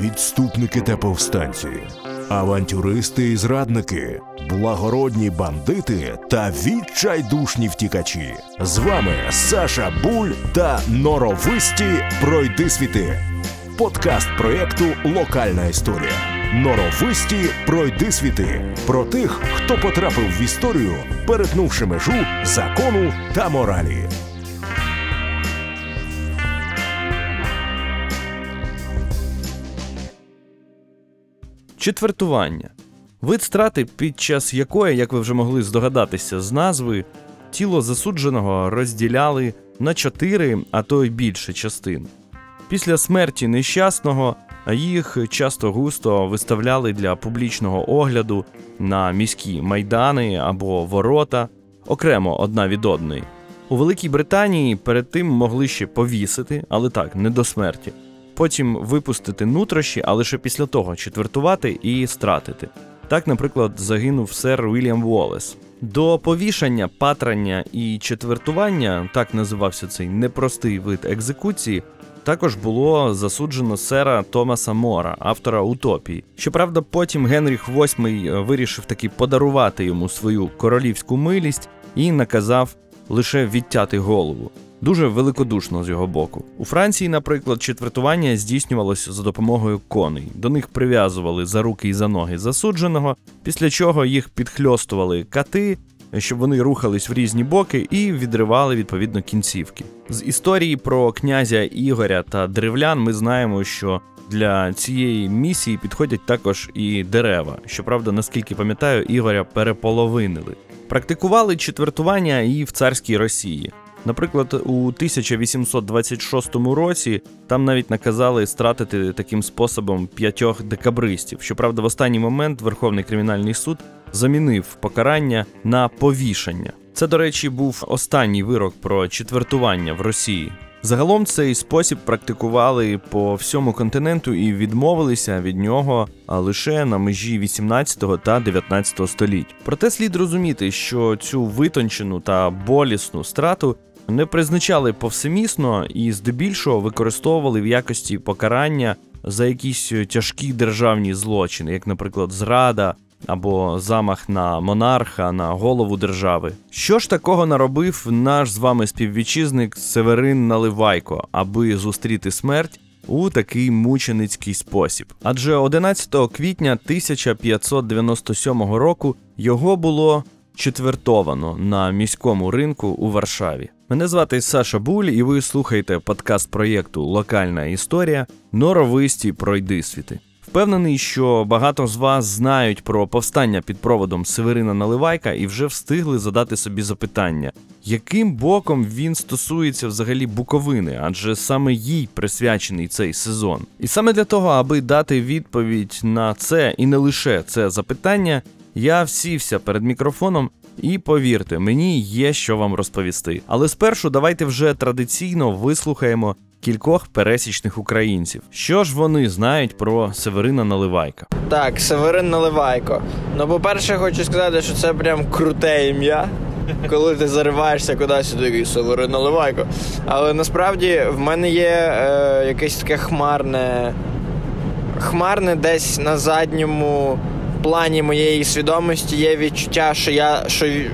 відступники та повстанці, авантюристи і зрадники, благородні бандити та відчайдушні втікачі. З вами Саша Буль та норовисті пройдисвіти. Подкаст проєкту «Локальна історія». Норовисті пройдисвіти. Про тих, хто потрапив в історію, перетнувши межу закону та моралі. Четвертування. Вид страти, під час якої, як ви вже могли здогадатися з назви, тіло засудженого розділяли на 4, а то й більше частин. Після смерті нещасного їх часто-густо виставляли для публічного огляду на міські майдани або ворота, окремо одна від одної. У Великій Британії перед тим могли ще повісити, але так, не до смерті. Потім випустити нутрощі, а лише після того четвертувати і стратити. Так, наприклад, загинув сер Вільям Воллес. До повішання, патрання і четвертування, так називався цей непростий вид екзекуції, також було засуджено сера Томаса Мора, автора «Утопії». Щоправда, потім Генріх VIII вирішив таки подарувати йому свою королівську милість і наказав лише відтяти голову. Дуже великодушно з його боку. У Франції, наприклад, четвертування здійснювалося за допомогою коней. До них прив'язували за руки і за ноги засудженого, після чого їх підхльостували кати, щоб вони рухались в різні боки і відривали, відповідно, кінцівки. З історії про князя Ігоря та деревлян ми знаємо, що для цієї місії підходять також і дерева. Щоправда, наскільки пам'ятаю, Ігоря переполовинили. Практикували четвертування і в царській Росії. Наприклад, у 1826 році там навіть наказали стратити таким способом 5 декабристів. Щоправда, в останній момент Верховний кримінальний суд замінив покарання на повішання. Це, до речі, був останній вирок про четвертування в Росії. Загалом цей спосіб практикували по всьому континенту і відмовилися від нього лише на межі 18 та 19 століть. Проте слід розуміти, що цю витончену та болісну страту не призначали повсемісно і здебільшого використовували в якості покарання за якісь тяжкі державні злочини, як, наприклад, зрада, або замах на монарха, на голову держави. Що ж такого наробив наш з вами співвітчизник Северин Наливайко, аби зустріти смерть у такий мученицький спосіб? Адже 11 квітня 1597 року його було четвертовано на міському ринку у Варшаві. Мене звати Саша Буль, і ви слухаєте подкаст проєкту «Локальна історія. Норовисті пройдисвіти». Впевнений, що багато з вас знають про повстання під проводом Северина Наливайка і вже встигли задати собі запитання, яким боком він стосується взагалі Буковини, адже саме їй присвячений цей сезон. І саме для того, аби дати відповідь на це і не лише це запитання, я всівся перед мікрофоном і, повірте, мені є що вам розповісти. Але спершу давайте вже традиційно вислухаємо кількох пересічних українців. Що ж вони знають про Северина Наливайка? Так, Северин Наливайко. Ну, по-перше, хочу сказати, що це прям круте ім'я, коли ти зариваєшся кудись і такий Северин Наливайко. Але насправді в мене є якесь таке хмарне десь на задньому плані моєї свідомості є відчуття,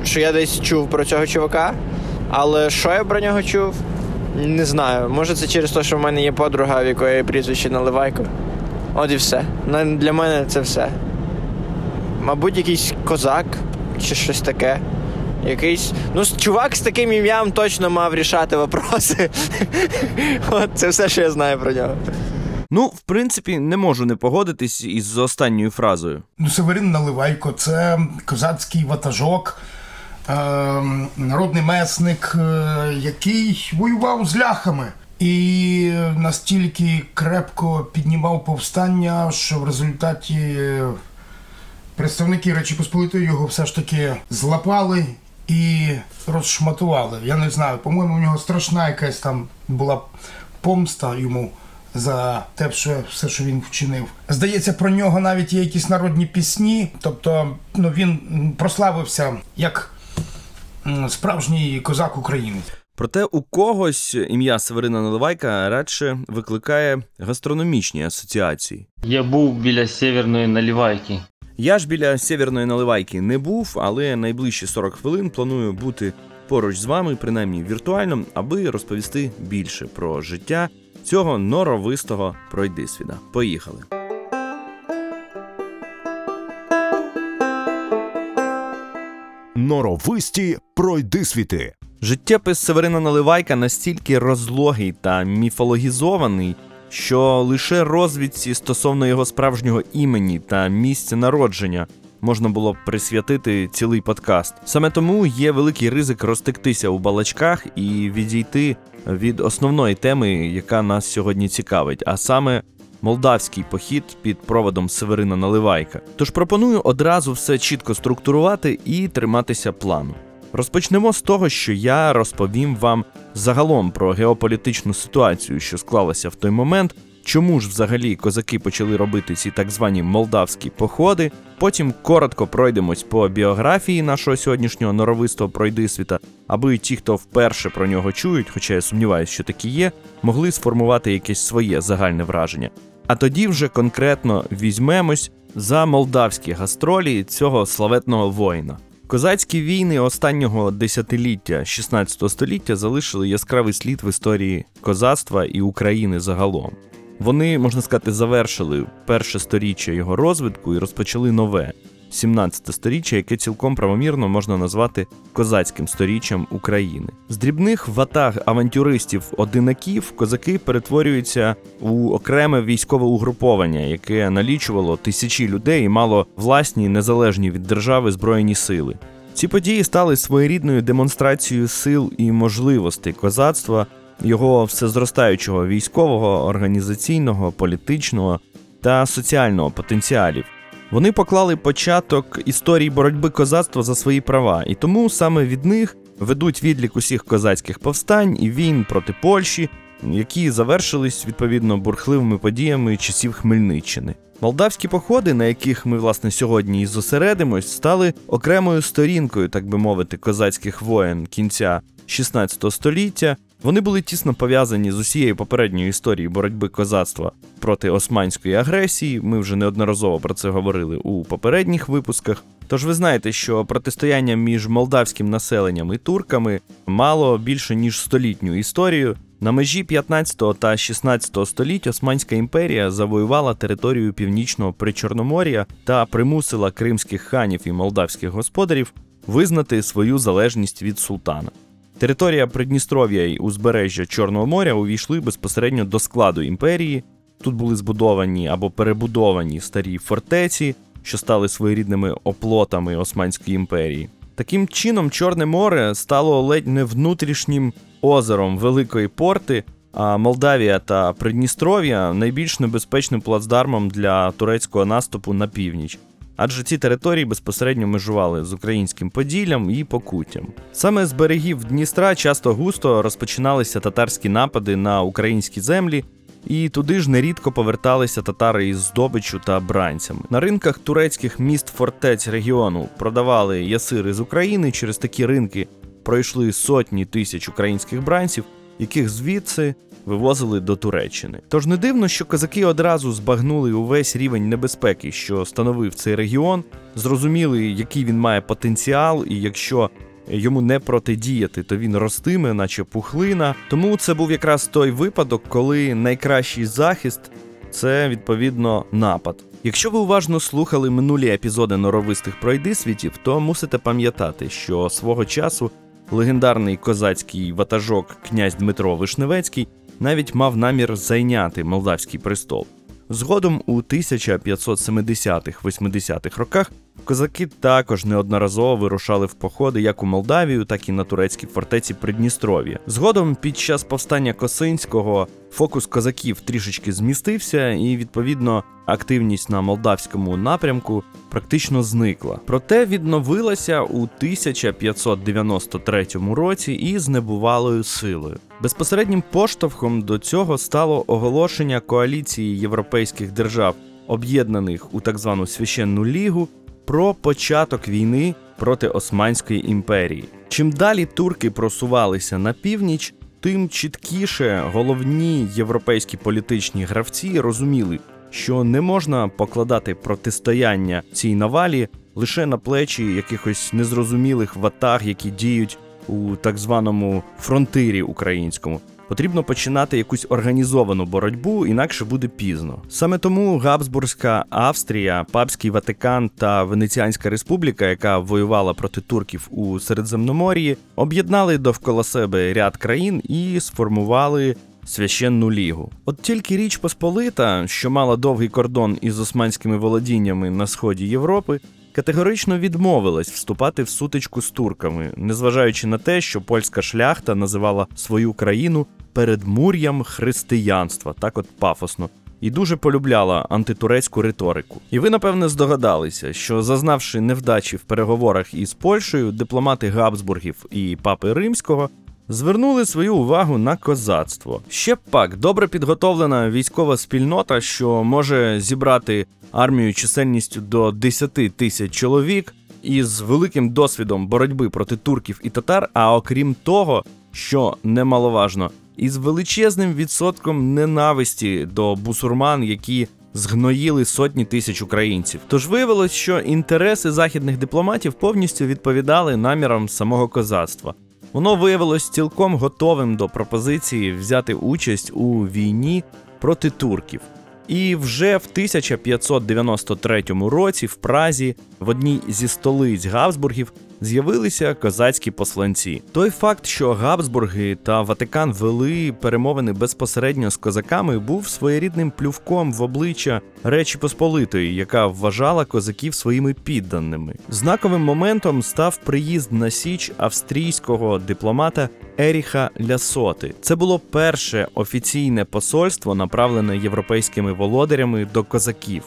що я десь чув про цього чувака. Але що я про нього чув? Не знаю, може це через те, що в мене є подруга, в якої прізвище Наливайко. От і все. Для мене це все. Мабуть, якийсь козак чи щось таке. Якийсь... Ну, чувак з таким ім'ям точно мав рішати вопроси. От це все, що я знаю про нього. Ну, в принципі, не можу не погодитись із останньою фразою. Ну, Северин Наливайко – це козацький ватажок, народний месник, який воював з ляхами і настільки крепко піднімав повстання, що в результаті представники Речі Посполитої його все ж таки злапали і розшматували. Я не знаю, по-моєму, у нього страшна якась там була помста йому за те, що все, що він вчинив. Здається, про нього навіть є якісь народні пісні, тобто він прославився як справжній козак України. Проте у когось ім'я Северина Наливайка радше викликає гастрономічні асоціації. Я був біля Северної Наливайки. Я ж біля Северної Наливайки не був, але найближчі 40 хвилин планую бути поруч з вами, принаймні віртуально, аби розповісти більше про життя цього норовистого пройдисвіда. Поїхали! Норовисті пройдисвіти. Життєпис Северина Наливайка настільки розлогий та міфологізований, що лише розвідці стосовно його справжнього імені та місця народження можна було б присвятити цілий подкаст. Саме тому є великий ризик розтектися у балачках і відійти від основної теми, яка нас сьогодні цікавить, а саме молдавський похід під проводом Северина Наливайка. Тож пропоную одразу все чітко структурувати і триматися плану. Розпочнемо з того, що я розповім вам загалом про геополітичну ситуацію, що склалася в той момент, чому ж взагалі козаки почали робити ці так звані молдавські походи, потім коротко пройдемось по біографії нашого сьогоднішнього норовистого пройдисвіта, аби ті, хто вперше про нього чують, хоча я сумніваюся, що такі є, могли сформувати якесь своє загальне враження. А тоді вже конкретно візьмемось за молдавські гастролі цього славетного воїна. Козацькі війни останнього десятиліття 16 століття залишили яскравий слід в історії козацтва і України загалом. Вони, можна сказати, завершили перше сторіччя його розвитку і розпочали нове, 17 сторіччя, яке цілком правомірно можна назвати козацьким сторіччям України. З дрібних ватаг авантюристів-одинаків козаки перетворюються у окреме військове угруповання, яке налічувало тисячі людей і мало власні, незалежні від держави збройні сили. Ці події стали своєрідною демонстрацією сил і можливостей козацтва, його всезростаючого військового, організаційного, політичного та соціального потенціалів. Вони поклали початок історії боротьби козацтва за свої права, і тому саме від них ведуть відлік усіх козацьких повстань і війн проти Польщі, які завершились, відповідно, бурхливими подіями часів Хмельниччини. Молдавські походи, на яких ми, власне, сьогодні і зосередимось, стали окремою сторінкою, так би мовити, козацьких воєн кінця 16 століття. Вони були тісно пов'язані з усією попередньою історією боротьби козацтва проти османської агресії, ми вже неодноразово про це говорили у попередніх випусках. Тож ви знаєте, що протистояння між молдавським населенням і турками мало більше ніж столітню історію. На межі 15 та 16 століть Османська імперія завоювала територію північного Причорномор'я та примусила кримських ханів і молдавських господарів визнати свою залежність від султана. Територія Придністров'я і узбережжя Чорного моря увійшли безпосередньо до складу імперії. Тут були збудовані або перебудовані старі фортеці, що стали своєрідними оплотами Османської імперії. Таким чином, Чорне море стало ледь не внутрішнім озером Великої Порти, а Молдавія та Придністров'я – найбільш небезпечним плацдармом для турецького наступу на північ. Адже ці території безпосередньо межували з українським Поділлям і Покуттям. Саме з берегів Дністра часто густо розпочиналися татарські напади на українські землі, і туди ж нерідко поверталися татари із здобиччю та бранцями. На ринках турецьких міст-фортець регіону продавали ясири з України, через такі ринки пройшли сотні тисяч українських бранців, яких звідси вивозили до Туреччини. Тож не дивно, що козаки одразу збагнули увесь рівень небезпеки, що становив цей регіон, зрозуміли, який він має потенціал, і якщо йому не протидіяти, то він ростиме, наче пухлина. Тому це був якраз той випадок, коли найкращий захист – це, відповідно, напад. Якщо ви уважно слухали минулі епізоди норовистих пройдисвітів, то мусите пам'ятати, що свого часу легендарний козацький ватажок князь Дмитро Вишневецький навіть мав намір зайняти молдавський престол. Згодом у 1570-80-х роках козаки також неодноразово вирушали в походи як у Молдавію, так і на турецькій фортеці Придністров'я. Згодом під час повстання Косинського фокус козаків трішечки змістився і, відповідно, активність на молдавському напрямку практично зникла. Проте відновилася у 1593 році і з небувалою силою. Безпосереднім поштовхом до цього стало оголошення коаліції європейських держав, об'єднаних у так звану Священну Лігу, про початок війни проти Османської імперії. Чим далі турки просувалися на північ, тим чіткіше головні європейські політичні гравці розуміли, що не можна покладати протистояння цій навалі лише на плечі якихось незрозумілих ватаг, які діють у так званому фронтирі українському. Потрібно починати якусь організовану боротьбу, інакше буде пізно. Саме тому Габсбургська Австрія, Папський Ватикан та Венеціанська республіка, яка воювала проти турків у Середземномор'ї, об'єднали довкола себе ряд країн і сформували Священну Лігу. От тільки Річ Посполита, що мала довгий кордон із османськими володіннями на сході Європи, категорично відмовилась вступати в сутичку з турками, незважаючи на те, що польська шляхта називала свою країну передмур'ям християнства, так от пафосно, і дуже полюбляла антитурецьку риторику. І ви, напевне, здогадалися, що зазнавши невдачі в переговорах із Польщею, дипломати Габсбургів і Папи Римського звернули свою увагу на козацтво. Ще пак, добре підготовлена військова спільнота, що може зібрати армію чисельністю до 10 тисяч чоловік із великим досвідом боротьби проти турків і татар, а окрім того, що немаловажно, із величезним відсотком ненависті до бусурман, які згноїли сотні тисяч українців. Тож виявилось, що інтереси західних дипломатів повністю відповідали намірам самого козацтва. Воно виявилось цілком готовим до пропозиції взяти участь у війні проти турків. І вже в 1593 році в Празі, в одній зі столиць Габсбургів, з'явилися козацькі посланці. Той факт, що Габсбурги та Ватикан вели перемовини безпосередньо з козаками, був своєрідним плювком в обличчя Речі Посполитої, яка вважала козаків своїми підданими. Знаковим моментом став приїзд на Січ австрійського дипломата Еріха Лясоти. Це було перше офіційне посольство, направлене європейськими володарями до козаків.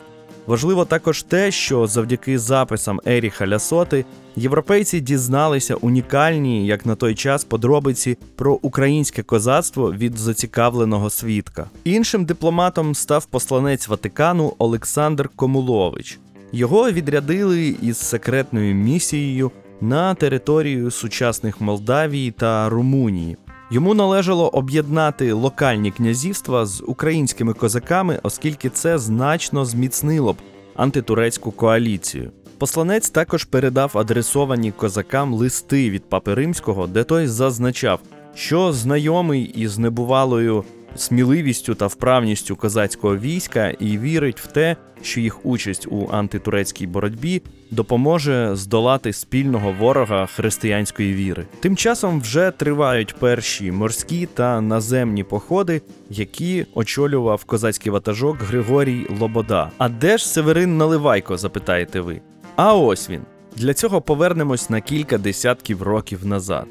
Важливо також те, що завдяки записам Еріха Лясоти європейці дізналися унікальні, як на той час, подробиці про українське козацтво від зацікавленого свідка. Іншим дипломатом став посланець Ватикану Олександр Комулович. Його відрядили із секретною місією на територію сучасних Молдавії та Румунії. Йому належало об'єднати локальні князівства з українськими козаками, оскільки це значно зміцнило б антитурецьку коаліцію. Посланець також передав адресовані козакам листи від Папи Римського, де той зазначав, що знайомий із небувалою сміливістю та вправністю козацького війська і вірить в те, що їх участь у антитурецькій боротьбі допоможе здолати спільного ворога християнської віри. Тим часом вже тривають перші морські та наземні походи, які очолював козацький ватажок Григорій Лобода. А де ж Северин Наливайко, запитаєте ви? А ось він. Для цього повернемось на кілька десятків років назад.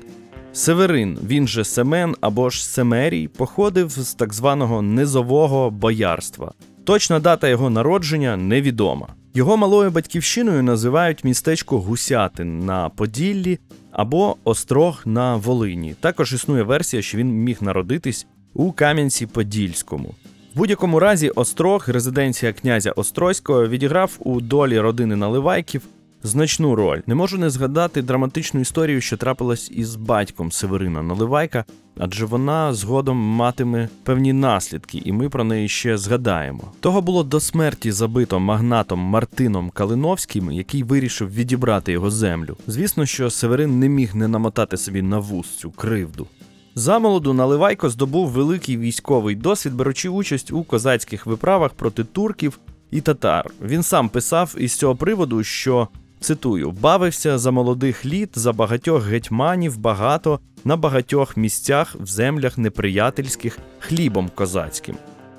Северин, він же Семен або ж Семерій, походив з так званого низового боярства. Точна дата його народження невідома. Його малою батьківщиною називають містечко Гусятин на Поділлі або Острог на Волині. Також існує версія, що він міг народитись у Кам'янці-Подільському. В будь-якому разі Острог, резиденція князя Острозького, відіграв у долі родини Наливайків значну роль. Не можу не згадати драматичну історію, що трапилась із батьком Северина Наливайка, адже вона згодом матиме певні наслідки, і ми про неї ще згадаємо. Того було до смерті забито магнатом Мартином Калиновським, який вирішив відібрати його землю. Звісно, що Северин не міг не намотати собі на вуз цю кривду. Замолоду Наливайко здобув великий військовий досвід, беручи участь у козацьких виправах проти турків і татар. Він сам писав із цього приводу, що, цитую, «бавився за молодих літ, за багатьох гетьманів багато, на багатьох місцях в землях неприятельських хлібом козацьким».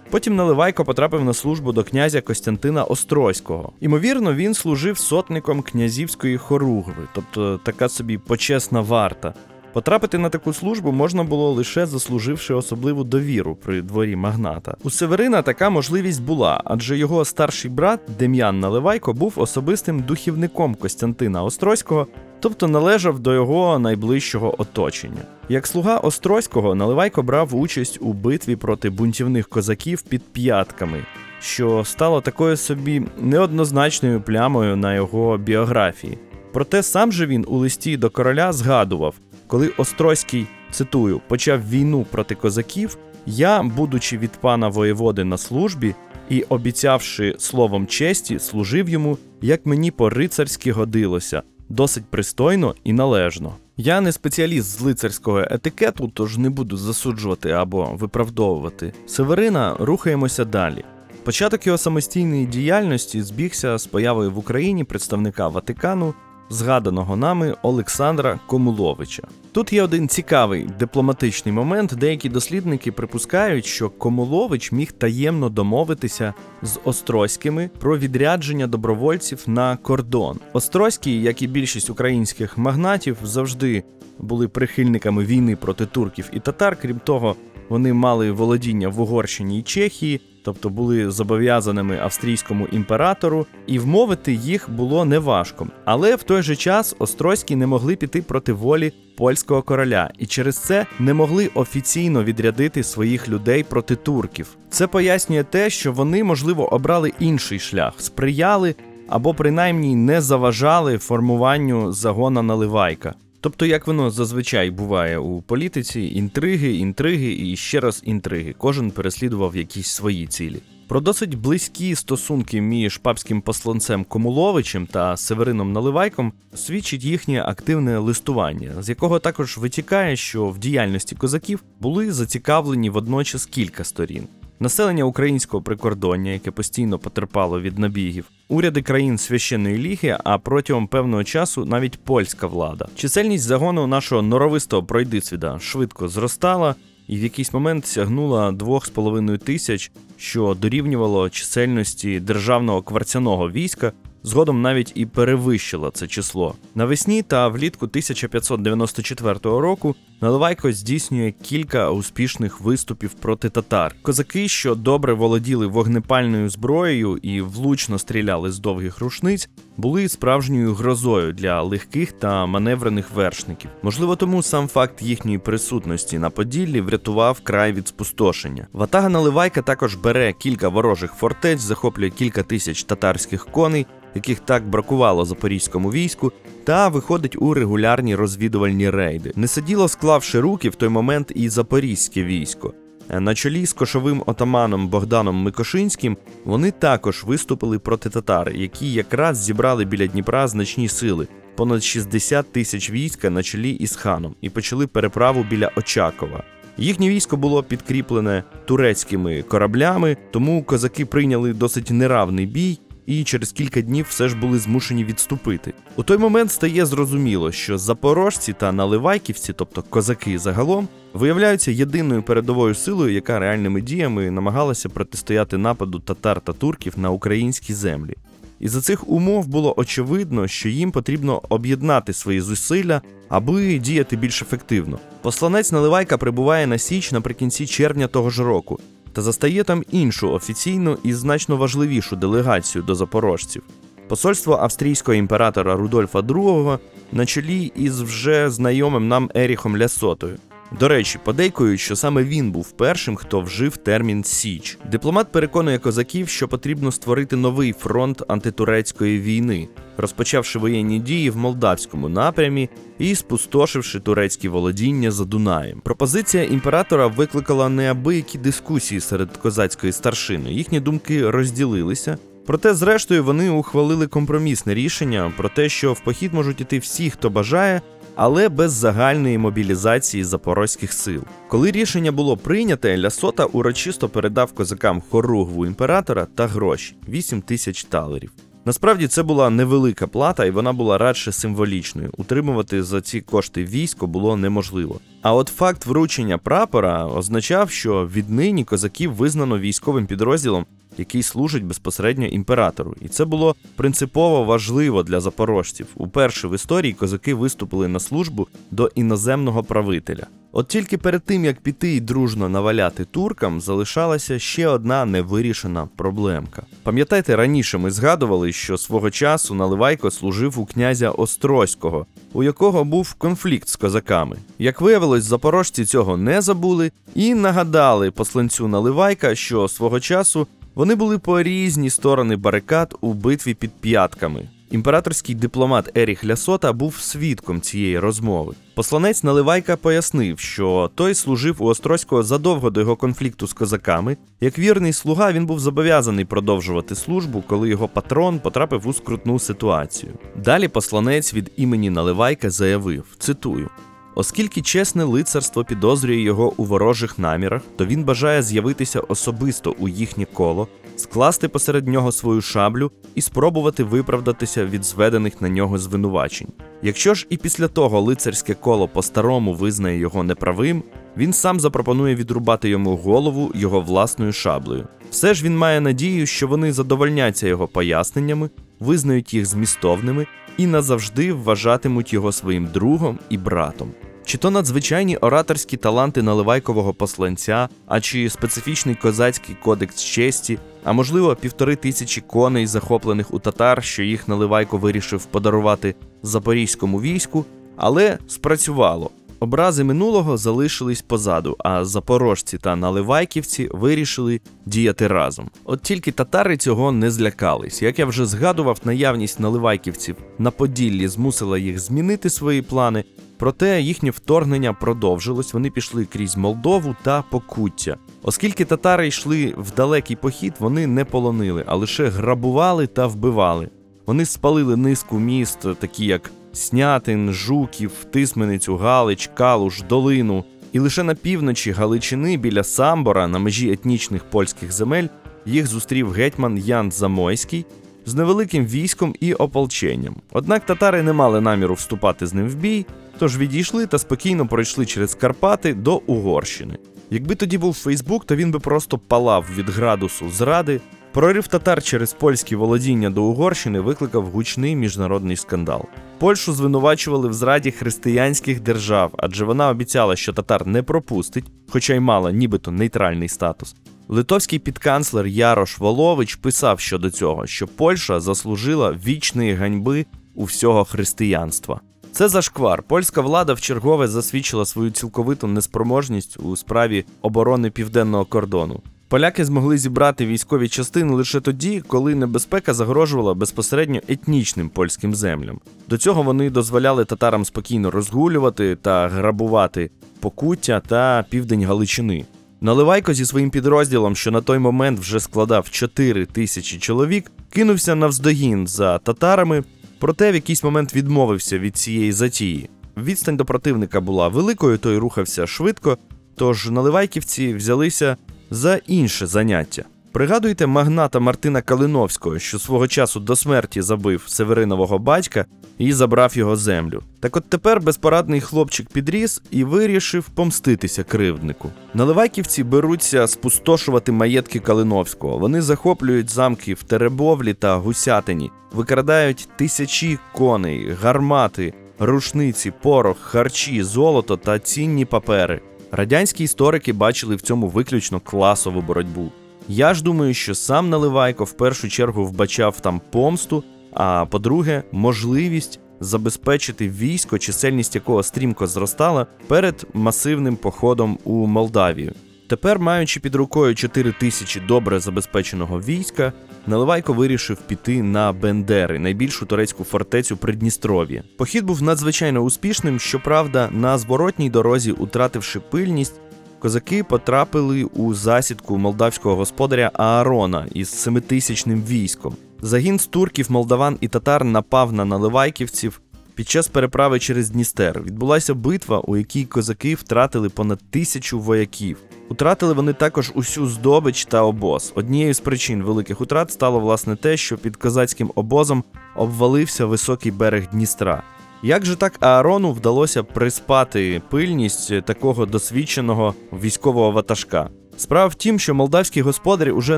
Потім Наливайко потрапив на службу до князя Костянтина Острозького. Імовірно, він служив сотником князівської хоругви, тобто така собі почесна варта. Потрапити на таку службу можна було лише заслуживши особливу довіру при дворі магната. У Северина така можливість була, адже його старший брат Дем'ян Наливайко був особистим духівником Костянтина Острозького, тобто належав до його найближчого оточення. Як слуга Острозького, Наливайко брав участь у битві проти бунтівних козаків під П'ятками, що стало такою собі неоднозначною плямою на його біографії. Проте сам же він у листі до короля згадував, коли Острозький, цитую, почав війну проти козаків, я, будучи від пана воєводи на службі і обіцявши словом честі, служив йому, як мені по-рицарськи годилося, досить пристойно і належно. Я не спеціаліст з лицарського етикету, тож не буду засуджувати або виправдовувати Северина, рухаємося далі. Початок його самостійної діяльності збігся з появою в Україні представника Ватикану, згаданого нами Олександра Комуловича. Тут є один цікавий дипломатичний момент. Деякі дослідники припускають, що Комулович міг таємно домовитися з Острозькими про відрядження добровольців на кордон. Острозькі, як і більшість українських магнатів, завжди були прихильниками війни проти турків і татар. Крім того, вони мали володіння в Угорщині і Чехії, тобто були зобов'язаними австрійському імператору, і вмовити їх було неважко. Але в той же час Острозькі не могли піти проти волі польського короля, і через це не могли офіційно відрядити своїх людей проти турків. Це пояснює те, що вони, можливо, обрали інший шлях, сприяли або принаймні не заважали формуванню загона Наливайка. Тобто, як воно зазвичай буває у політиці, інтриги, інтриги і ще раз інтриги. Кожен переслідував якісь свої цілі. Про досить близькі стосунки між папським посланцем Комуловичем та Северином Наливайком свідчить їхнє активне листування, з якого також витікає, що в діяльності козаків були зацікавлені водночас кілька сторін. Населення українського прикордоння, яке постійно потерпало від набігів, уряди країн Священної Ліги, а протягом певного часу навіть польська влада. Чисельність загону нашого норовистого пройдисвіда швидко зростала і в якийсь момент сягнула 2500, що дорівнювало чисельності державного кварцяного війська, згодом навіть і перевищила це число. Навесні та влітку 1594 року Наливайко здійснює кілька успішних виступів проти татар. Козаки, що добре володіли вогнепальною зброєю і влучно стріляли з довгих рушниць, були справжньою грозою для легких та маневрених вершників. Можливо, тому сам факт їхньої присутності на Поділлі врятував край від спустошення. Ватага Наливайка також бере кілька ворожих фортець, захоплює кілька тисяч татарських коней, яких так бракувало запорізькому війську, та виходить у регулярні розвідувальні рейди. Не сиділо, склавши руки, в той момент і запорізьке військо. На чолі з кошовим отаманом Богданом Микошинським вони також виступили проти татар, які якраз зібрали біля Дніпра значні сили, понад 60 000 війська на чолі із ханом, і почали переправу біля Очакова. Їхнє військо було підкріплене турецькими кораблями, тому козаки прийняли досить неравний бій, і через кілька днів все ж були змушені відступити. У той момент стає зрозуміло, що запорожці та наливайківці, тобто козаки загалом, виявляються єдиною передовою силою, яка реальними діями намагалася протистояти нападу татар та турків на українські землі. І за цих умов було очевидно, що їм потрібно об'єднати свої зусилля, аби діяти більш ефективно. Посланець Наливайка прибуває на Січ наприкінці червня того ж року, та застає там іншу офіційну і значно важливішу делегацію до запорожців. Посольство австрійського імператора Рудольфа II на чолі із вже знайомим нам Еріхом Лясотою. До речі, подейкують, що саме він був першим, хто вжив термін «січ». Дипломат переконує козаків, що потрібно створити новий фронт антитурецької війни, розпочавши воєнні дії в молдавському напрямі і спустошивши турецькі володіння за Дунаєм. Пропозиція імператора викликала неабиякі дискусії серед козацької старшини. Їхні думки розділилися. Проте, зрештою, вони ухвалили компромісне рішення про те, що в похід можуть іти всі, хто бажає, але без загальної мобілізації запорозьких сил. Коли рішення було прийняте, Лясота урочисто передав козакам хоругву імператора та гроші – 8000 талерів. Насправді це була невелика плата, і вона була радше символічною. Утримувати за ці кошти військо було неможливо. А от факт вручення прапора означав, що віднині козаків визнано військовим підрозділом, який служить безпосередньо імператору. І це було принципово важливо для запорожців. Уперше в історії козаки виступили на службу до іноземного правителя. От тільки перед тим, як піти і дружно наваляти туркам, залишалася ще одна невирішена проблемка. Пам'ятаєте, раніше ми згадували, що свого часу Наливайко служив у князя Острозького, у якого був конфлікт з козаками. Як виявилось, запорожці цього не забули і нагадали посланцю Наливайка, що свого часу вони були по різні сторони барикад у битві під П'ятками. Імператорський дипломат Еріх Лясота був свідком цієї розмови. Посланець Наливайка пояснив, що той служив у Острозького задовго до його конфлікту з козаками. Як вірний слуга, він був зобов'язаний продовжувати службу, коли його патрон потрапив у скрутну ситуацію. Далі посланець від імені Наливайка заявив, цитую, «Оскільки чесне лицарство підозрює його у ворожих намірах, то він бажає з'явитися особисто у їхнє коло, скласти посеред нього свою шаблю і спробувати виправдатися від зведених на нього звинувачень. Якщо ж і після того лицарське коло по-старому визнає його неправим, він сам запропонує відрубати йому голову його власною шаблею. Все ж він має надію, що вони задовольняться його поясненнями, визнають їх змістовними і назавжди вважатимуть його своїм другом і братом». Чи то надзвичайні ораторські таланти Наливайкового посланця, а чи специфічний козацький кодекс честі, а можливо 1500 коней, захоплених у татар, що їх Наливайко вирішив подарувати запорізькому війську, але спрацювало. Образи минулого залишились позаду, а запорожці та наливайківці вирішили діяти разом. От тільки татари цього не злякались. Як я вже згадував, наявність наливайківців на Поділлі змусила їх змінити свої плани, проте їхнє вторгнення продовжилось, вони пішли крізь Молдову та Покуття. Оскільки татари йшли в далекий похід, вони не полонили, а лише грабували та вбивали. Вони спалили низку міст, такі як Снятин, Жуків, Тисменицю, Галич, Калуш, Долину. І лише на півночі Галичини, біля Самбора, на межі етнічних польських земель, їх зустрів гетьман Ян Замойський з невеликим військом і ополченням. Однак татари не мали наміру вступати з ним в бій, тож відійшли та спокійно пройшли через Карпати до Угорщини. Якби тоді був Фейсбук, то він би просто палав від градусу зради. Прорив татар через польські володіння до Угорщини викликав гучний міжнародний скандал. Польщу звинувачували в зраді християнських держав, адже вона обіцяла, що татар не пропустить, хоча й мала нібито нейтральний статус. Литовський підканцлер Ярош Волович писав щодо цього, що Польща заслужила вічної ганьби у всього християнства. Це зашквар. Польська влада вчергове засвідчила свою цілковиту неспроможність у справі оборони південного кордону. Поляки змогли зібрати військові частини лише тоді, коли небезпека загрожувала безпосередньо етнічним польським землям. До цього вони дозволяли татарам спокійно розгулювати та грабувати Покуття та південь Галичини. Наливайко зі своїм підрозділом, що на той момент вже складав 4000 чоловік, кинувся навздогін за татарами, проте в якийсь момент відмовився від цієї затії. Відстань до противника була великою, той рухався швидко, тож наливайківці взялися за інше заняття. Пригадуйте магната Мартина Калиновського, що свого часу до смерті забив Северинового батька і забрав його землю. Так от тепер безпорадний хлопчик підріс і вирішив помститися кривднику. Наливайківці беруться спустошувати маєтки Калиновського. Вони захоплюють замки в Теребовлі та Гусятині, викрадають 1000 коней, гармати, рушниці, порох, харчі, золото та цінні папери. Радянські історики бачили в цьому виключно класову боротьбу. Я ж думаю, що сам Наливайко в першу чергу вбачав там помсту, а по-друге, можливість забезпечити військо, чисельність якого стрімко зростала, перед масивним походом у Молдавію. Тепер, маючи під рукою 4000 добре забезпеченого війська, Наливайко вирішив піти на Бендери, найбільшу турецьку фортецю Придністров'я. Похід був надзвичайно успішним, щоправда, на зворотній дорозі, утративши пильність, козаки потрапили у засідку молдавського господаря Аарона із 7000 військом. Загін з турків, молдаван і татар напав на наливайківців під час переправи через Дністер. Відбулася битва, у якій козаки втратили понад 1000 вояків. Утратили вони також усю здобич та обоз. Однією з причин великих утрат стало, власне, те, що під козацьким обозом обвалився високий берег Дністра. Як же так Аарону вдалося приспати пильність такого досвідченого військового ватажка? Справа в тім, що молдавський господар уже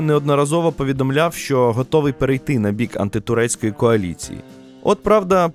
неодноразово повідомляв, що готовий перейти на бік антитурецької коаліції. От, правда,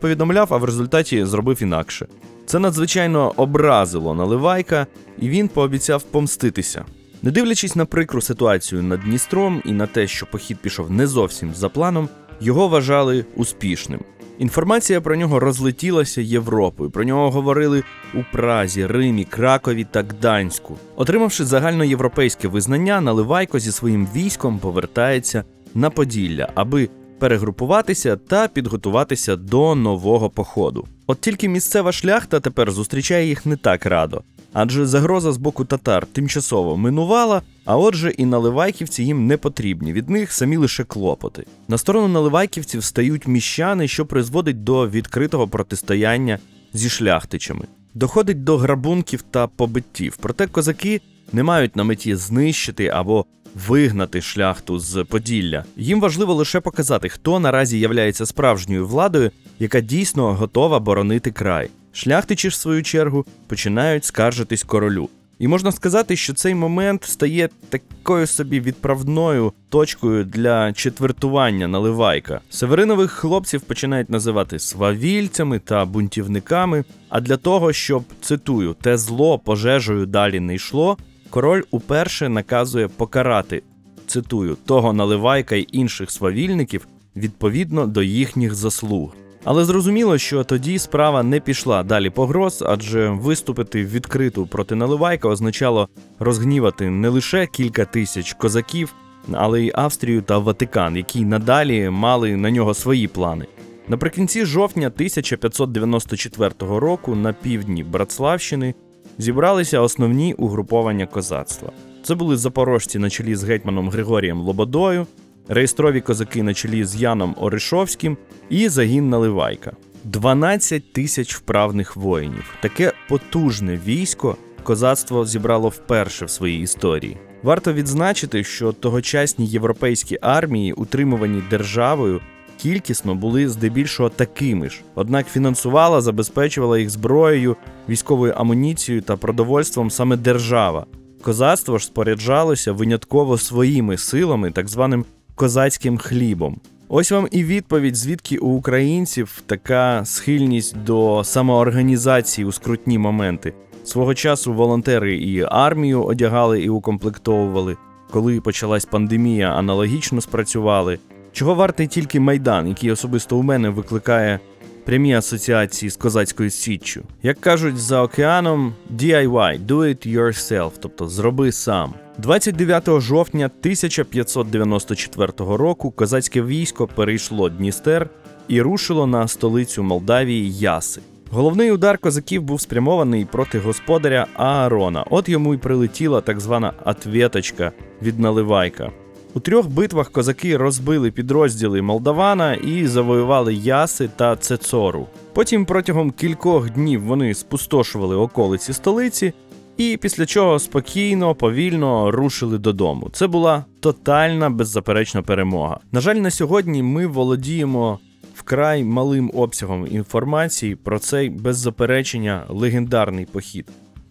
повідомляв, а в результаті зробив інакше. Це надзвичайно образило Наливайка, і він пообіцяв помститися. Не дивлячись на прикру ситуацію над Дністром і на те, що похід пішов не зовсім за планом, його вважали успішним. Інформація про нього розлетілася Європою, про нього говорили у Празі, Римі, Кракові та Гданську. Отримавши загальноєвропейське визнання, Наливайко зі своїм військом повертається на Поділля, аби перегрупуватися та підготуватися до нового походу. От тільки місцева шляхта тепер зустрічає їх не так радо, адже загроза з боку татар тимчасово минувала, а отже і наливайківці їм не потрібні, від них самі лише клопоти. На сторону наливайківців стають міщани, що призводить до відкритого протистояння зі шляхтичами. Доходить до грабунків та побиттів, проте козаки не мають на меті знищити або вигнати шляхту з Поділля. Їм важливо лише показати, хто наразі являється справжньою владою, яка дійсно готова боронити край. Шляхтичі ж, в свою чергу, починають скаржитись королю. І можна сказати, що цей момент стає такою собі відправною точкою для четвертування Наливайка. Северинових хлопців починають називати свавільцями та бунтівниками, а для того, щоб, цитую, те зло пожежею далі не йшло, король уперше наказує покарати, цитую, того Наливайка й інших свавільників відповідно до їхніх заслуг. Але зрозуміло, що тоді справа не пішла далі погроз, адже виступити відкрито проти Наливайка означало розгнівати не лише кілька тисяч козаків, але й Австрію та Ватикан, які надалі мали на нього свої плани. Наприкінці жовтня 1594 року на півдні Братславщини зібралися основні угруповання козацтва. Це були запорожці на чолі з гетьманом Григорієм Лободою, реєстрові козаки на чолі з Яном Оришовським і загін Наливайка. 12 тисяч вправних воїнів. Таке потужне військо козацтво зібрало вперше в своїй історії. Варто відзначити, що тогочасні європейські армії, утримувані державою, кількісно були здебільшого такими ж, однак фінансувала, забезпечувала їх зброєю, військовою амуніцією та продовольством саме держава. Козацтво ж споряджалося винятково своїми силами, так званим козацьким хлібом. Ось вам і відповідь, звідки у українців така схильність до самоорганізації у скрутні моменти. Свого часу волонтери і армію одягали і укомплектовували. Коли почалась пандемія, аналогічно спрацювали. Чого вартий тільки Майдан, який особисто у мене викликає прямі асоціації з козацькою січчю. Як кажуть за океаном, DIY, do it yourself, тобто зроби сам. 29 жовтня 1594 року козацьке військо перейшло Дністер і рушило на столицю Молдавії Яси. Головний удар козаків був спрямований проти господаря Аарона. От йому й прилетіла так звана «отвєточка» від Наливайка. У трьох битвах козаки розбили підрозділи Молдавана і завоювали Яси та Цецору. Потім протягом кількох днів вони спустошували околиці столиці і після чого спокійно, повільно рушили додому. Це була тотальна, беззаперечна перемога. На жаль, на сьогодні ми володіємо вкрай малим обсягом інформації про цей, без заперечення, легендарний похід.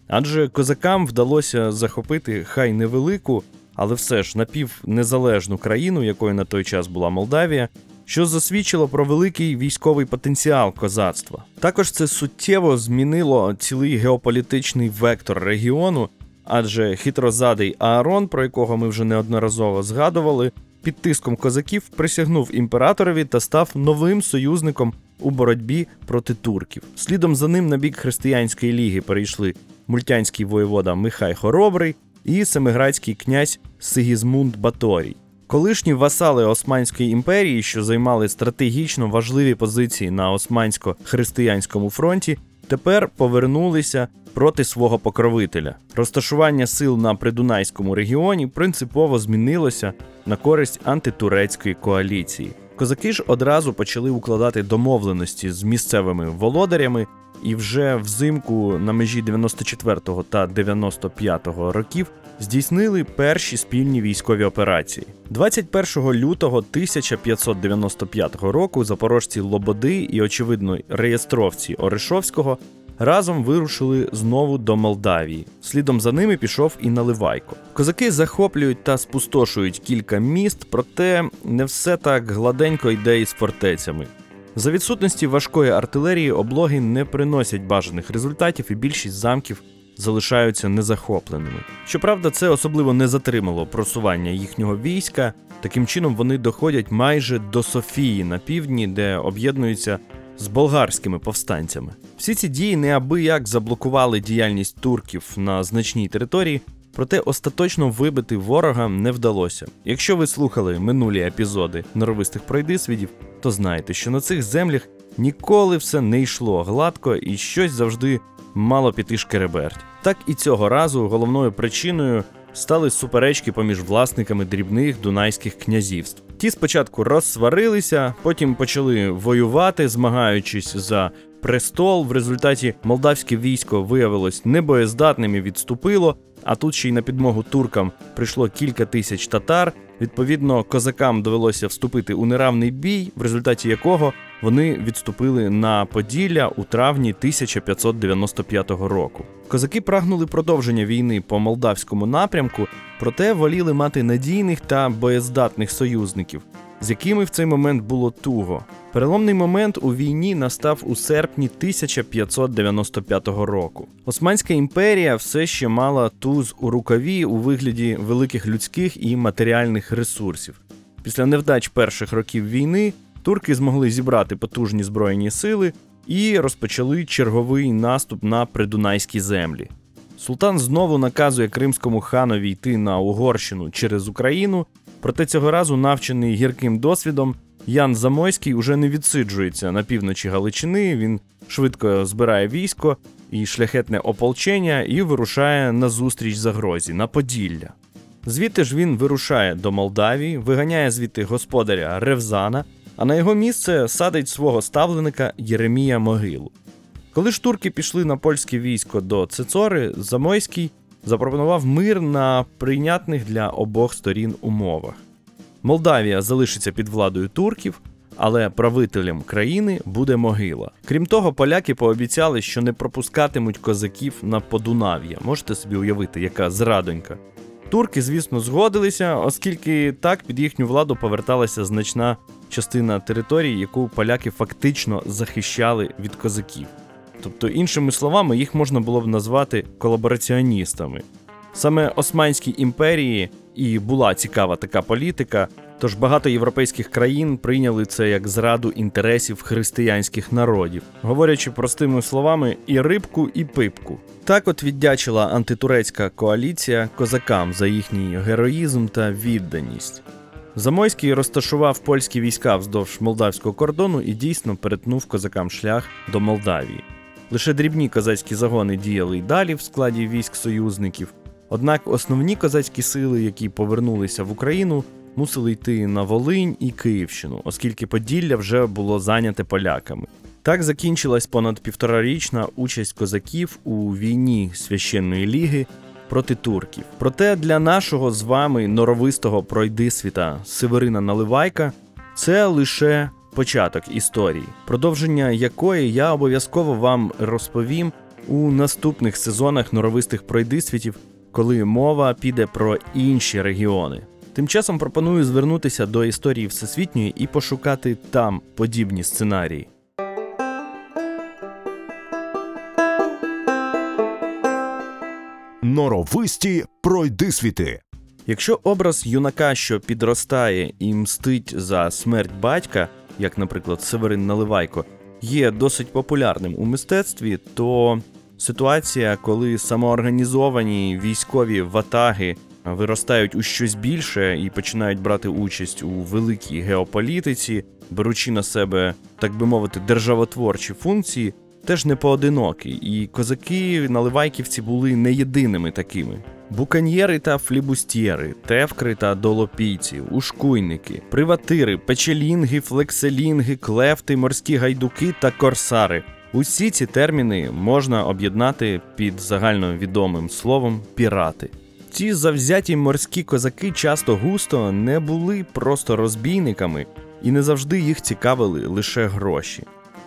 Адже козакам вдалося захопити хай невелику, але все ж напівнезалежну країну, якою на той час була Молдавія, що засвідчило про великий військовий потенціал козацтва. Також це суттєво змінило цілий геополітичний вектор регіону, адже хитрозадий Аарон, про якого ми вже неодноразово згадували, під тиском козаків присягнув імператорові та став новим союзником у боротьбі проти турків. Слідом за ним на бік Християнської ліги перейшли мультянський воєвода Михай Хоробрий і семиградський князь Сигізмунд Баторій. Колишні васали Османської імперії, що займали стратегічно важливі позиції на Османсько-Християнському фронті, тепер повернулися проти свого покровителя. Розташування сил на Придунайському регіоні принципово змінилося на користь антитурецької коаліції. Козаки ж одразу почали укладати домовленості з місцевими володарями, і вже взимку на межі 94-го та 95-го років здійснили перші спільні військові операції. 21 лютого 1595 року запорожці Лободи і, очевидно, реєстровці Оришовського разом вирушили знову до Молдавії. Слідом за ними пішов і Наливайко. Козаки захоплюють та спустошують кілька міст, проте не все так гладенько йде із фортецями. За відсутності важкої артилерії облоги не приносять бажаних результатів і більшість замків залишаються незахопленими. Щоправда, це особливо не затримало просування їхнього війська, таким чином вони доходять майже до Софії на півдні, де об'єднуються з болгарськими повстанцями. Всі ці дії неабияк заблокували діяльність турків на значній території, Проте остаточно вибити ворога не вдалося. Якщо ви слухали минулі епізоди норовистих пройдисвідів, то знаєте, що на цих землях ніколи все не йшло гладко і щось завжди мало піти шкереберть. Так і цього разу головною причиною стали суперечки поміж власниками дрібних дунайських князівств. Ті спочатку розсварилися, потім почали воювати, змагаючись за престол. В результаті молдавське військо виявилось небоєздатним і відступило, а тут ще й на підмогу туркам прийшло кілька тисяч татар. Відповідно, козакам довелося вступити у неравний бій, в результаті якого вони відступили на Поділля у травні 1595 року. Козаки прагнули продовження війни по молдавському напрямку, проте воліли мати надійних та боєздатних союзників, з якими в цей момент було туго. Переломний момент у війні настав у серпні 1595 року. Османська імперія все ще мала туз у рукаві у вигляді великих людських і матеріальних ресурсів. Після невдач перших років війни турки змогли зібрати потужні збройні сили і розпочали черговий наступ на придунайські землі. Султан знову наказує кримському ханові йти на Угорщину через Україну, проте цього разу, навчений гірким досвідом, Ян Замойський уже не відсиджується на півночі Галичини, він швидко збирає військо і шляхетне ополчення і вирушає назустріч загрозі на Поділля. Звідти ж він вирушає до Молдавії, виганяє звідти господаря Ревзана, а на його місце садить свого ставленика Єремія Могилу. Коли ж турки пішли на польське військо до Цецори, Замойський запропонував мир на прийнятних для обох сторін умовах. Молдавія залишиться під владою турків, але правителем країни буде Могила. Крім того, поляки пообіцяли, що не пропускатимуть козаків на Подунав'я. Можете собі уявити, яка зрадонька. Турки, звісно, згодилися, оскільки так під їхню владу поверталася значна частина території, яку поляки фактично захищали від козаків. Тобто, іншими словами, їх можна було б назвати колабораціоністами. Саме Османській імперії і була цікава така політика, тож багато європейських країн прийняли це як зраду інтересів християнських народів, говорячи простими словами і рибку, і пипку. Так от віддячила антитурецька коаліція козакам за їхній героїзм та відданість. Замойський розташував польські війська вздовж молдавського кордону і дійсно перетнув козакам шлях до Молдавії. Лише дрібні козацькі загони діяли й далі в складі військ союзників, однак основні козацькі сили, які повернулися в Україну, мусили йти на Волинь і Київщину, оскільки Поділля вже було зайняте поляками. Так закінчилась понад півторарічна участь козаків у війні Священної Ліги проти турків. Проте для нашого з вами норовистого пройдисвіта Северина Наливайка це лише початок історії, продовження якої я обов'язково вам розповім у наступних сезонах норовистих пройдисвітів, коли мова піде про інші регіони. Тим часом пропоную звернутися до історії всесвітньої і пошукати там подібні сценарії. Норовисті пройдисвіти. Якщо образ юнака, що підростає і мстить за смерть батька, як, наприклад, Северин Наливайко, є досить популярним у мистецтві, то ситуація, коли самоорганізовані військові ватаги виростають у щось більше і починають брати участь у великій геополітиці, беручи на себе, так би мовити, державотворчі функції, теж не поодинокі, і козаки-наливайківці були не єдиними такими. Буканьєри та флібустьєри, тевкри та долопійці, ушкуйники, приватири, печелінги, флекселінги, клефти, морські гайдуки та корсари. Усі ці терміни можна об'єднати під загальновідомим словом «пірати». Ці завзяті морські козаки часто густо не були просто розбійниками, і не завжди їх цікавили лише гроші.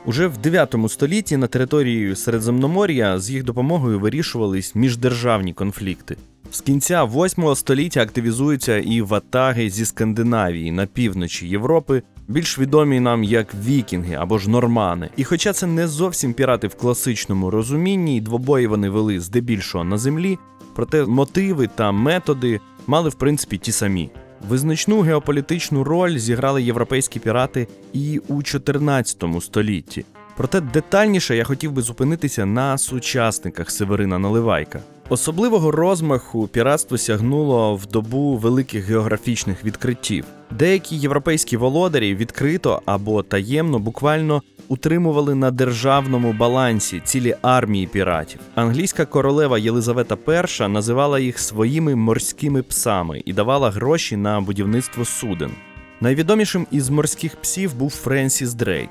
Уже в 9 столітті на території Середземномор'я з їх допомогою вирішувались міждержавні конфлікти. З кінця 8 століття активізуються і ватаги зі Скандинавії на півночі Європи, більш відомі нам як вікінги або ж нормани. І хоча це не зовсім пірати в класичному розумінні, і двобої вони вели здебільшого на землі, проте мотиви та методи мали в принципі ті самі. Визначну геополітичну роль зіграли європейські пірати і у 14 столітті. Проте детальніше я хотів би зупинитися на сучасниках Северина Наливайка. Особливого розмаху піратство сягнуло в добу великих географічних відкриттів. Деякі європейські володарі відкрито або таємно буквально утримували на державному балансі цілі армії піратів. Англійська королева Єлизавета І називала їх своїми морськими псами і давала гроші на будівництво суден. Найвідомішим із морських псів був Френсіс Дрейк.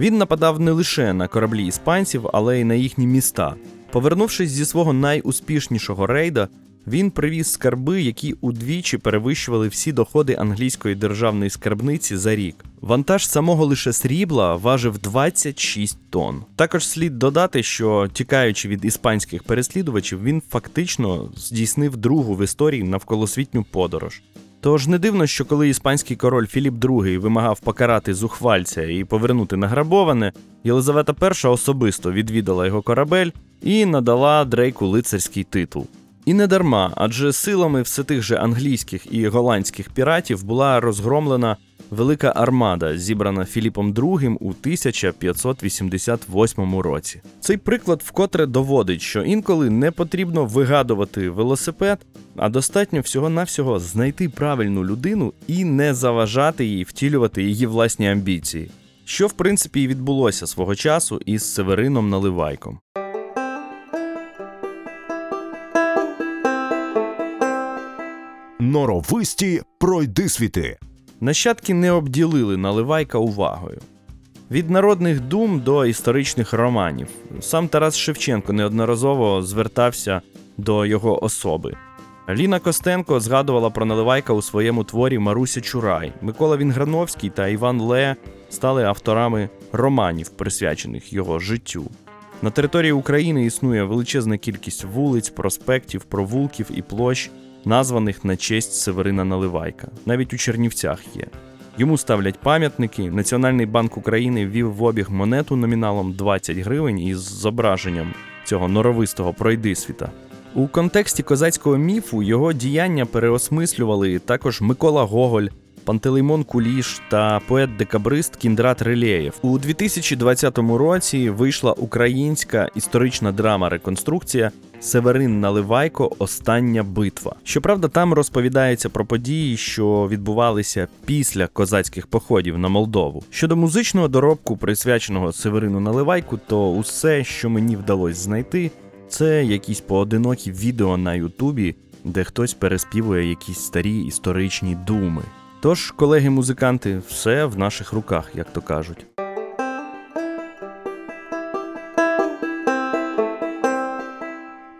Він нападав не лише на кораблі іспанців, але й на їхні міста. Повернувшись зі свого найуспішнішого рейда, він привіз скарби, які удвічі перевищували всі доходи англійської державної скарбниці за рік. Вантаж самого лише срібла важив 26 тонн. Також слід додати, що, тікаючи від іспанських переслідувачів, він фактично здійснив другу в історії навколосвітню подорож. Тож не дивно, що коли іспанський король Філіп II вимагав покарати зухвальця і повернути награбоване, Єлизавета І особисто відвідала його корабель і надала Дрейку лицарський титул. І не дарма, адже силами все тих же англійських і голландських піратів була розгромлена велика армада, зібрана Філіпом II у 1588 році. Цей приклад вкотре доводить, що інколи не потрібно вигадувати велосипед, а достатньо всього-навсього знайти правильну людину і не заважати їй втілювати її власні амбіції. Що, в принципі, і відбулося свого часу із Северином Наливайком. Норовисті пройдисвіти. Нащадки не обділили Наливайка увагою. Від народних дум до історичних романів. Сам Тарас Шевченко неодноразово звертався до його особи. Ліна Костенко згадувала про Наливайка у своєму творі «Маруся Чурай». Микола Вінграновський та Іван Ле стали авторами романів, присвячених його життю. На території України існує величезна кількість вулиць, проспектів, провулків і площ, названих на честь Северина Наливайка. Навіть у Чернівцях є. Йому ставлять пам'ятники. Національний банк України ввів в обіг монету номіналом 20 гривень із зображенням цього норовистого пройдисвіта. У контексті козацького міфу його діяння переосмислювали також Микола Гоголь, Пантелеймон Куліш та поет-декабрист Кіндрат Рилєєв. У 2020 році вийшла українська історична драма-реконструкція «Северин Наливайко. Остання битва». Щоправда, там розповідається про події, що відбувалися після козацьких походів на Молдову. Щодо музичного доробку, присвяченого Северину Наливайку, то усе, що мені вдалося знайти, це якісь поодинокі відео на Ютубі, де хтось переспівує якісь старі історичні думи. Тож, колеги-музиканти, все в наших руках, як то кажуть.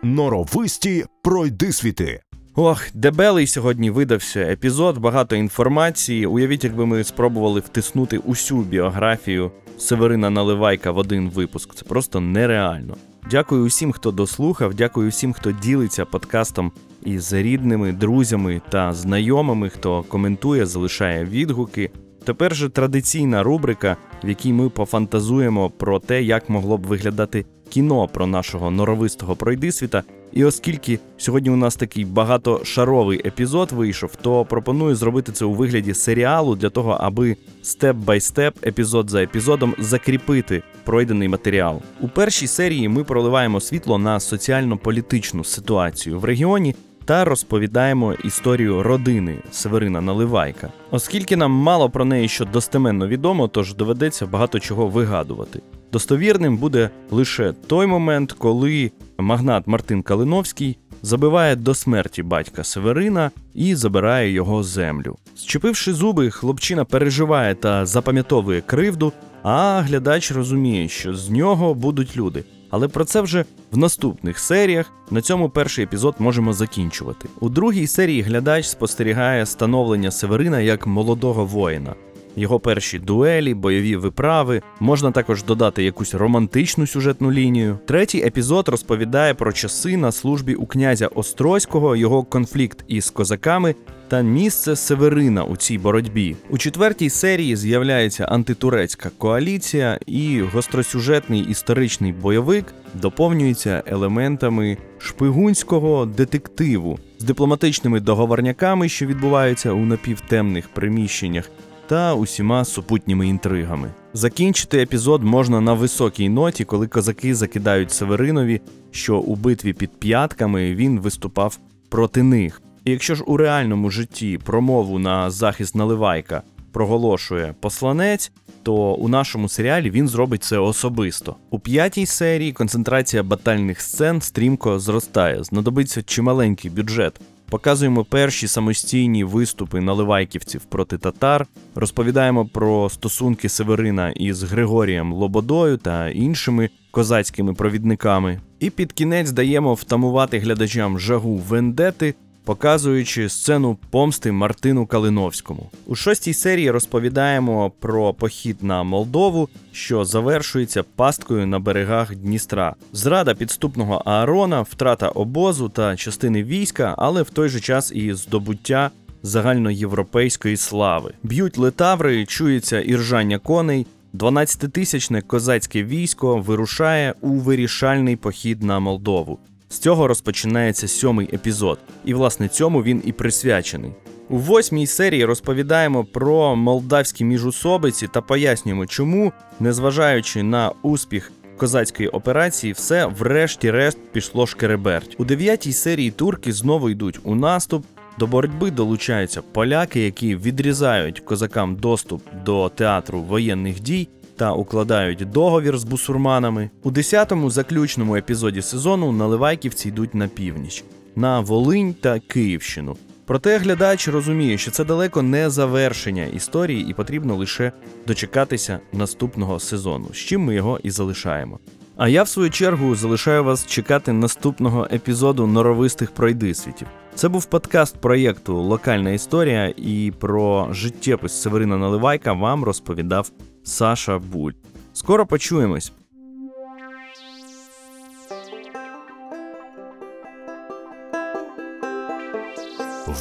Норовисті пройдисвіти. Ох, дебелий сьогодні видався епізод, багато інформації. Уявіть, якби ми спробували втиснути усю біографію Северина Наливайка в один випуск. Це просто нереально. Дякую усім, хто дослухав, дякую усім, хто ділиться подкастом із рідними, друзями та знайомими, хто коментує, залишає відгуки. Тепер же традиційна рубрика, в якій ми пофантазуємо про те, як могло б виглядати кіно про нашого норовистого пройдисвіта. І оскільки сьогодні у нас такий багатошаровий епізод вийшов, то пропоную зробити це у вигляді серіалу для того, аби степ-бай-степ, епізод за епізодом закріпити пройдений матеріал. У першій серії ми проливаємо світло на соціально-політичну ситуацію в регіоні та розповідаємо історію родини Северина Наливайка. Оскільки нам мало про неї що достеменно відомо, тож доведеться багато чого вигадувати. Достовірним буде лише той момент, коли магнат Мартин Калиновський забиває до смерті батька Северина і забирає його землю. Зчепивши зуби, хлопчина переживає та запам'ятовує кривду, а глядач розуміє, що з нього будуть люди. Але про це вже в наступних серіях. На цьому перший епізод можемо закінчувати. У другій серії глядач спостерігає становлення Северина як молодого воїна. Його перші дуелі, бойові виправи, можна також додати якусь романтичну сюжетну лінію. Третій епізод розповідає про часи на службі у князя Острозького, його конфлікт із козаками та місце Северина у цій боротьбі. У четвертій серії з'являється антитурецька коаліція і гостросюжетний історичний бойовик доповнюється елементами шпигунського детективу з дипломатичними договорняками, що відбуваються у напівтемних приміщеннях, та усіма супутніми інтригами. Закінчити епізод можна на високій ноті, коли козаки закидають Северинові, що у битві під П'ятками він виступав проти них. І якщо ж у реальному житті промову на захист Наливайка проголошує посланець, то у нашому серіалі він зробить це особисто. У 5-й серії концентрація батальних сцен стрімко зростає, знадобиться чималенький бюджет. Показуємо перші самостійні виступи наливайківців проти татар, розповідаємо про стосунки Северина із Григорієм Лободою та іншими козацькими провідниками. І під кінець даємо втамувати глядачам жагу вендети, показуючи сцену помсти Мартину Калиновському. У 6-й серії розповідаємо про похід на Молдову, що завершується пасткою на берегах Дністра. Зрада підступного Аарона, втрата обозу та частини війська, але в той же час і здобуття загальноєвропейської слави. Б'ють летаври, чується іржання коней, 12-тисячне козацьке військо вирушає у вирішальний похід на Молдову. З цього розпочинається 7-й епізод, і власне цьому він і присвячений. У 8-й серії розповідаємо про молдавські міжусобиці та пояснюємо, чому, незважаючи на успіх козацької операції, все врешті-решт пішло шкереберть. У 9-й серії турки знову йдуть у наступ, до боротьби долучаються поляки, які відрізають козакам доступ до театру воєнних дій та укладають договір з бусурманами. У 10-му заключному епізоді сезону наливайківці йдуть на північ, на Волинь та Київщину. Проте глядач розуміє, що це далеко не завершення історії і потрібно лише дочекатися наступного сезону, з чим ми його і залишаємо. А я, в свою чергу, залишаю вас чекати наступного епізоду норовистих пройдисвітів. Це був подкаст проєкту «Локальна історія», і про життєпис Северина Наливайка вам розповідав Саша Буль. Скоро почуємось!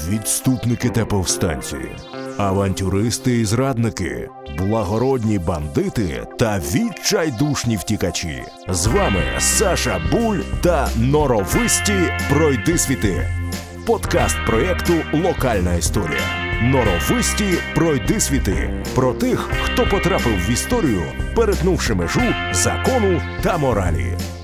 Відступники та повстанці, авантюристи і зрадники, благородні бандити та відчайдушні втікачі. З вами Саша Буль та норовисті пройдисвіти. Подкаст проєкту «Локальна історія». Норовисті пройдисвіти. Про тих, хто потрапив в історію, перетнувши межу закону та моралі.